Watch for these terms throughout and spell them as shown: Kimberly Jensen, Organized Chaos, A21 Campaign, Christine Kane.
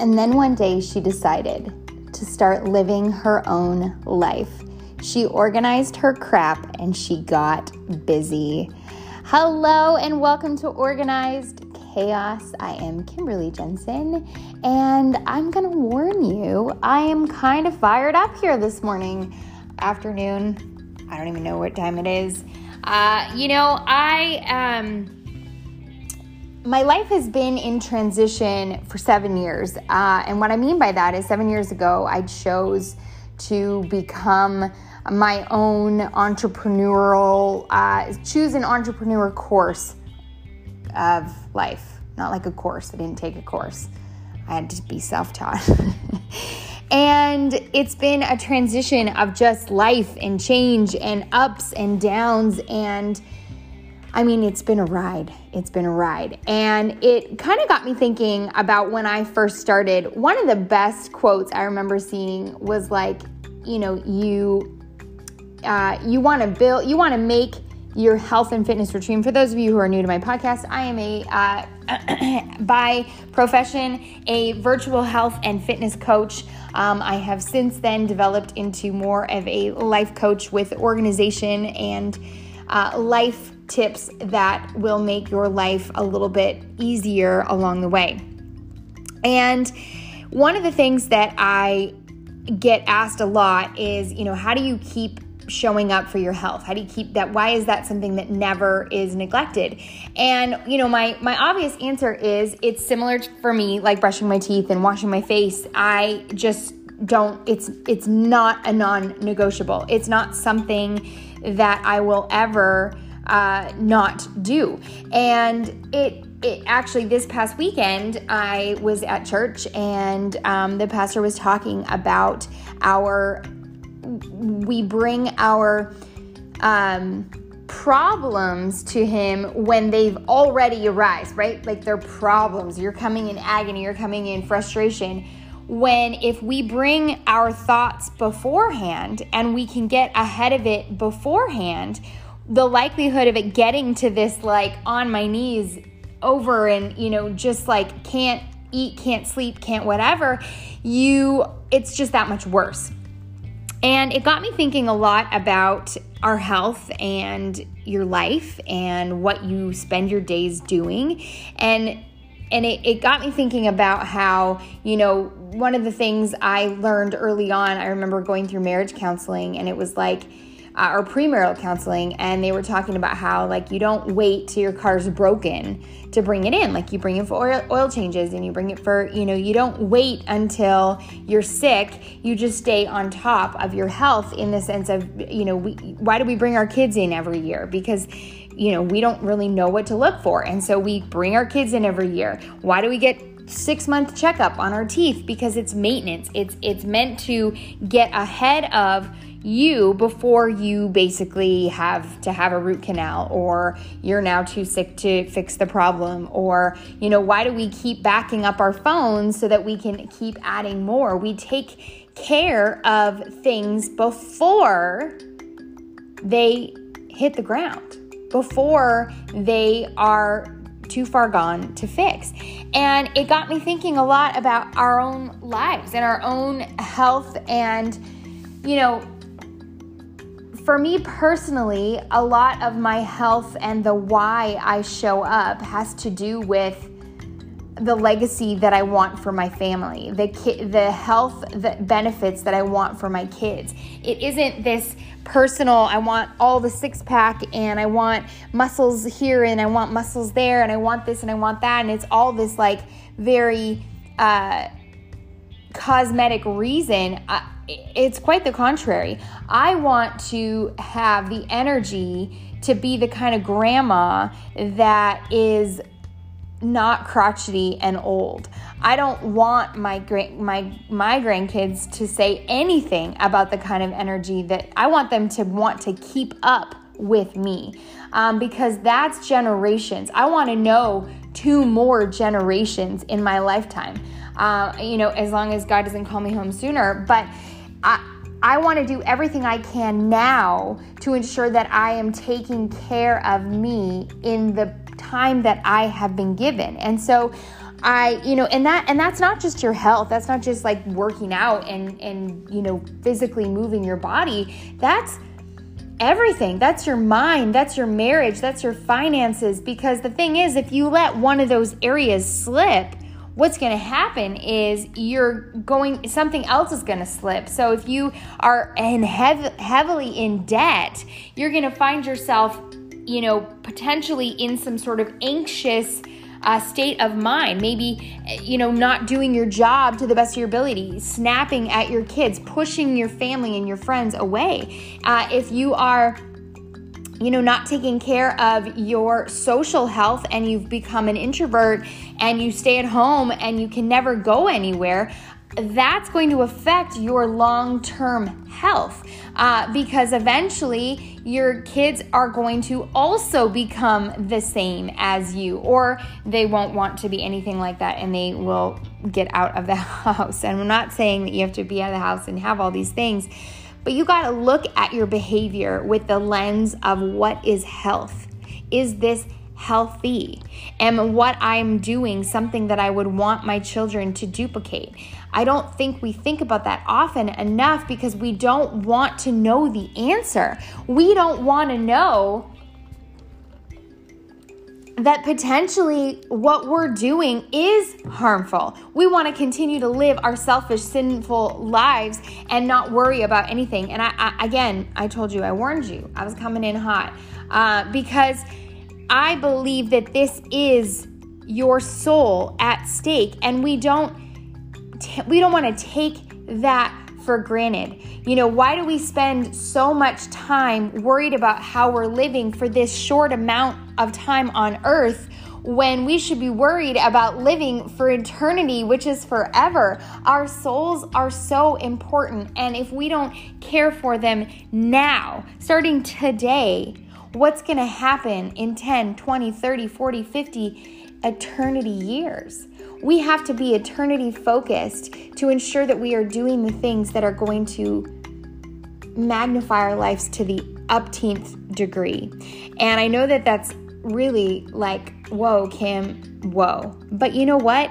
And then one day she decided to start living her own life. She organized her crap and she got busy. Hello and welcome to Organized Chaos. I am Kimberly Jensen, and I'm going to warn you, I am kind of fired up here this morning, afternoon. I don't even know what time it is. My life has been in transition for 7 years. And what I mean by that is 7 years ago, I chose to become my own entrepreneurial, choose an entrepreneur course of life. Not like a course. I didn't take a course. I had to be self-taught. And it's been a transition of just life and change and ups and downs, and I mean, it's been a ride. It's been a ride. And it kind of got me thinking about when I first started. One of the best quotes I remember seeing was like, you know, you want to build, you want to make your health and fitness routine. For those of you who are new to my podcast, I am by profession, a virtual health and fitness coach. I have since then developed into more of a life coach with organization and life tips that will make your life a little bit easier along the way. And one of the things that I get asked a lot is, you know, how do you keep showing up for your health? How do you keep that? Why is that something that never is neglected? And, you know, my obvious answer is it's similar for me, like brushing my teeth and washing my face. I just don't, it's not a non-negotiable. It's not something that I will ever not do. And it actually, this past weekend, I was at church, and the pastor was talking about we bring our problems to him when they've already arisen, right? Like they're problems. You're coming in agony. You're coming in frustration. When if we bring our thoughts beforehand and we can get ahead of it beforehand, the likelihood of it getting to this, like on my knees over and, you know, just like can't eat, can't sleep, can't whatever, it's just that much worse. And it got me thinking a lot about our health and your life and what you spend your days doing. And it got me thinking about how, you know, one of the things I learned early on, I remember going through marriage counseling, and it was like, or premarital counseling, and they were talking about how, like, you don't wait till your car's broken to bring it in. Like, you bring it for oil changes, and you bring it for, you know, you don't wait until you're sick. You just stay on top of your health in the sense of, you know, why do we bring our kids in every year? Because, you know, we don't really know what to look for, and so we bring our kids in every year. Why do we get 6-month checkup on our teeth? Because it's maintenance. It's meant to get ahead of you before you basically have to have a root canal, or you're now too sick to fix the problem, or, you know, why do we keep backing up our phones so that we can keep adding more? We take care of things before they hit the ground, before they are too far gone to fix. And it got me thinking a lot about our own lives and our own health. And, you know, for me personally, a lot of my health and the why I show up has to do with the legacy that I want for my family, the health benefits that I want for my kids. It isn't this personal, I want all the six-pack, and I want muscles here, and I want muscles there, and I want this, and I want that, and it's all this like very cosmetic reason. It's quite the contrary. I want to have the energy to be the kind of grandma that is not crotchety and old. I don't want my grandkids to say anything about the kind of energy that I want them to want to keep up with me, because that's generations. I want to know 2 more generations in my lifetime, you know, as long as God doesn't call me home sooner. But I want to do everything I can now to ensure that I am taking care of me in the time that I have been given. And so And that's not just your health. That's not just like working out and physically moving your body. That's everything. That's your mind. That's your marriage. That's your finances. Because the thing is, if you let one of those areas slip, what's going to happen is something else is going to slip. So if you are heavily in debt, you're going to find yourself, potentially in some sort of anxious state of mind, maybe, not doing your job to the best of your ability, snapping at your kids, pushing your family and your friends away. If you are, not taking care of your social health and you've become an introvert and you stay at home and you can never go anywhere, that's going to affect your long-term health because eventually your kids are going to also become the same as you, or they won't want to be anything like that and they will get out of the house. And I'm not saying that you have to be out of the house and have all these things, but you got to look at your behavior with the lens of what is health. Is this healthy? And what I'm doing something that I would want my children to duplicate? I don't think we think about that often enough because we don't want to know the answer. We don't want to know that potentially what we're doing is harmful. We want to continue to live our selfish, sinful lives and not worry about anything. And I told you, I warned you, I was coming in hot because I believe that this is your soul at stake, and we don't want to take that for granted. Why do we spend so much time worried about how we're living for this short amount of time on earth when we should be worried about living for eternity, which is forever? Our souls are so important, and if we don't care for them now, starting today, what's going to happen in 10, 20, 30, 40, 50 eternity years? We have to be eternity focused to ensure that we are doing the things that are going to magnify our lives to the upteenth degree. And I know that that's really like, whoa, Kim, whoa. But you know what?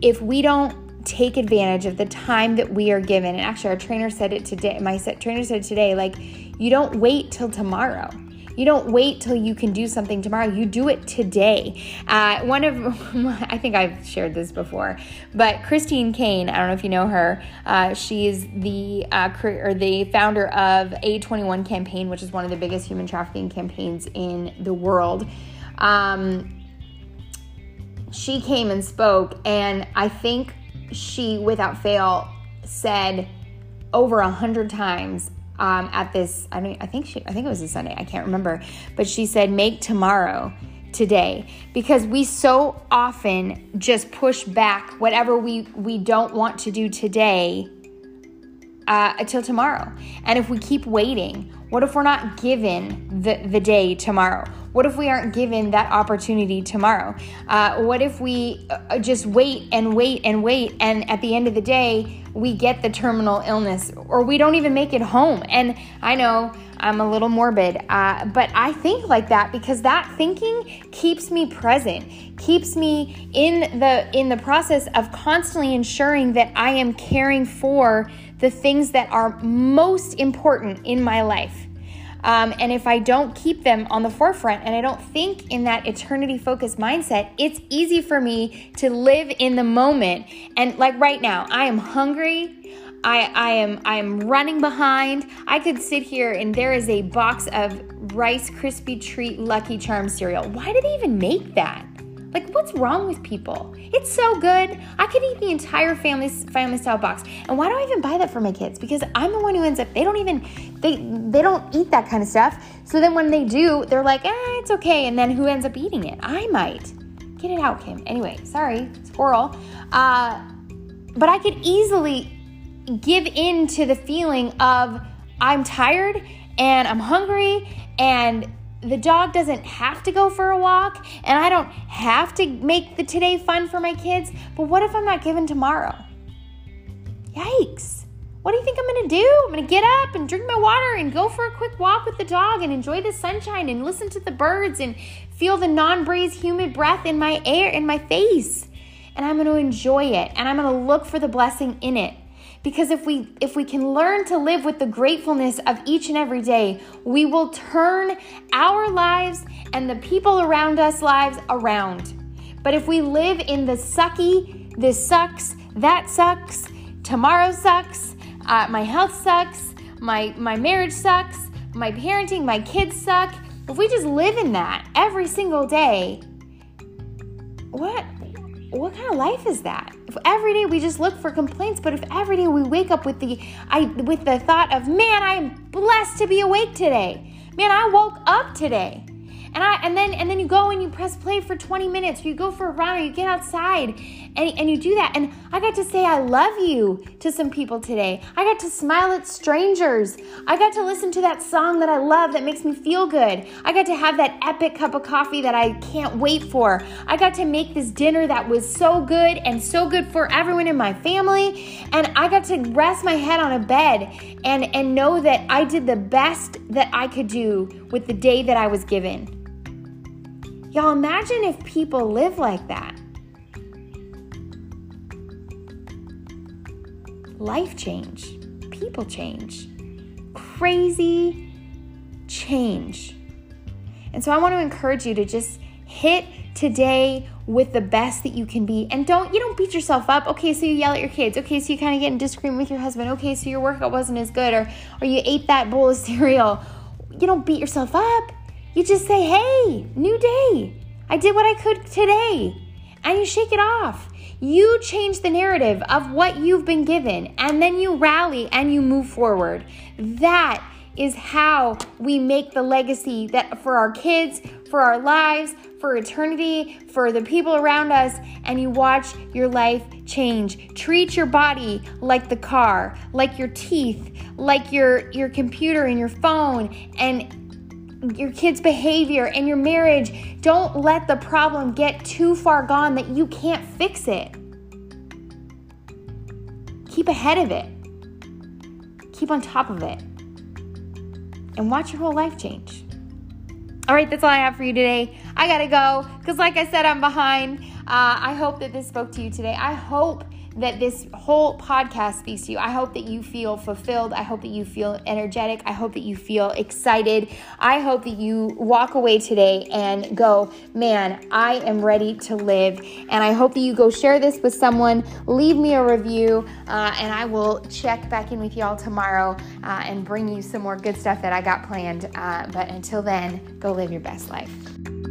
If we don't take advantage of the time that we are given, and actually our trainer said it today, you don't wait till tomorrow. You don't wait till you can do something tomorrow. You do it today. I think I've shared this before, but Christine Kane, I don't know if you know her. She's the founder of A21 Campaign, which is one of the biggest human trafficking campaigns in the world. She came and spoke, and I think she, without fail, said over 100 times at this, I think it was a Sunday, I can't remember, but she said, make tomorrow today, because we so often just push back whatever we don't want to do today until tomorrow. And if we keep waiting, what if we're not given the day tomorrow? What if we aren't given that opportunity tomorrow? What if we just wait, and at the end of the day, we get the terminal illness, or we don't even make it home? And I know I'm a little morbid, but I think like that because that thinking keeps me present, keeps me in the process of constantly ensuring that I am caring for the things that are most important in my life. And if I don't keep them on the forefront and I don't think in that eternity-focused mindset, it's easy for me to live in the moment. And like right now, I am hungry. I am running behind. I could sit here and there is a box of Rice Krispie Treat Lucky Charms cereal. Why do they even make that? Like, what's wrong with people? It's so good. I could eat the entire family style box. And why do I even buy that for my kids? Because I'm the one who ends up, they don't eat that kind of stuff. So then when they do, they're like, it's okay. And then who ends up eating it? I might. Get it out, Kim. Anyway, sorry, squirrel. But I could easily give in to the feeling of I'm tired and I'm hungry and the dog doesn't have to go for a walk, and I don't have to make the today fun for my kids. But what if I'm not given tomorrow? Yikes. what do you think I'm going to do? I'm going to get up and drink my water and go for a quick walk with the dog and enjoy the sunshine and listen to the birds and feel the non-breeze humid breath in my air, in my face. And I'm going to enjoy it, and I'm going to look for the blessing in it. Because if we can learn to live with the gratefulness of each and every day, we will turn our lives and the people around us lives around. But if we live in the sucky, this sucks, that sucks, tomorrow sucks, my health sucks, my marriage sucks, my parenting, my kids suck. If we just live in that every single day, what kind of life is that? If every day we just look for complaints, but if every day we wake up with the thought of, man, I'm blessed to be awake today. Man, I woke up today. And then you go and you press play for 20 minutes, or you go for a run, or you get outside and you do that. And I got to say I love you to some people today. I got to smile at strangers. I got to listen to that song that I love that makes me feel good. I got to have that epic cup of coffee that I can't wait for. I got to make this dinner that was so good and so good for everyone in my family. And I got to rest my head on a bed and know that I did the best that I could do with the day that I was given. Y'all, imagine if people live like that. Life change, people change, crazy change. And so I want to encourage you to just hit today with the best that you can be. And you don't beat yourself up. Okay, so you yell at your kids. Okay, so you kind of get in disagreement with your husband. Okay, so your workout wasn't as good, or you ate that bowl of cereal. You don't beat yourself up. You just say, hey, new day. I did what I could today. And you shake it off. You change the narrative of what you've been given, and then you rally and you move forward. That is how we make the legacy that for our kids, for our lives, for eternity, for the people around us, and you watch your life change. Treat your body like the car, like your teeth, like your computer and your phone, and your kids' behavior and your marriage. Don't let the problem get too far gone that you can't fix it. Keep ahead of it. Keep on top of it. And watch your whole life change. All right, that's all I have for you today. I gotta go because, like I said, I'm behind. I hope that this spoke to you today. I hope that this whole podcast speaks to you. I hope that you feel fulfilled. I hope that you feel energetic. I hope that you feel excited. I hope that you walk away today and go, man, I am ready to live. And I hope that you go share this with someone. Leave me a review, and I will check back in with y'all tomorrow and bring you some more good stuff that I got planned. But until then, go live your best life.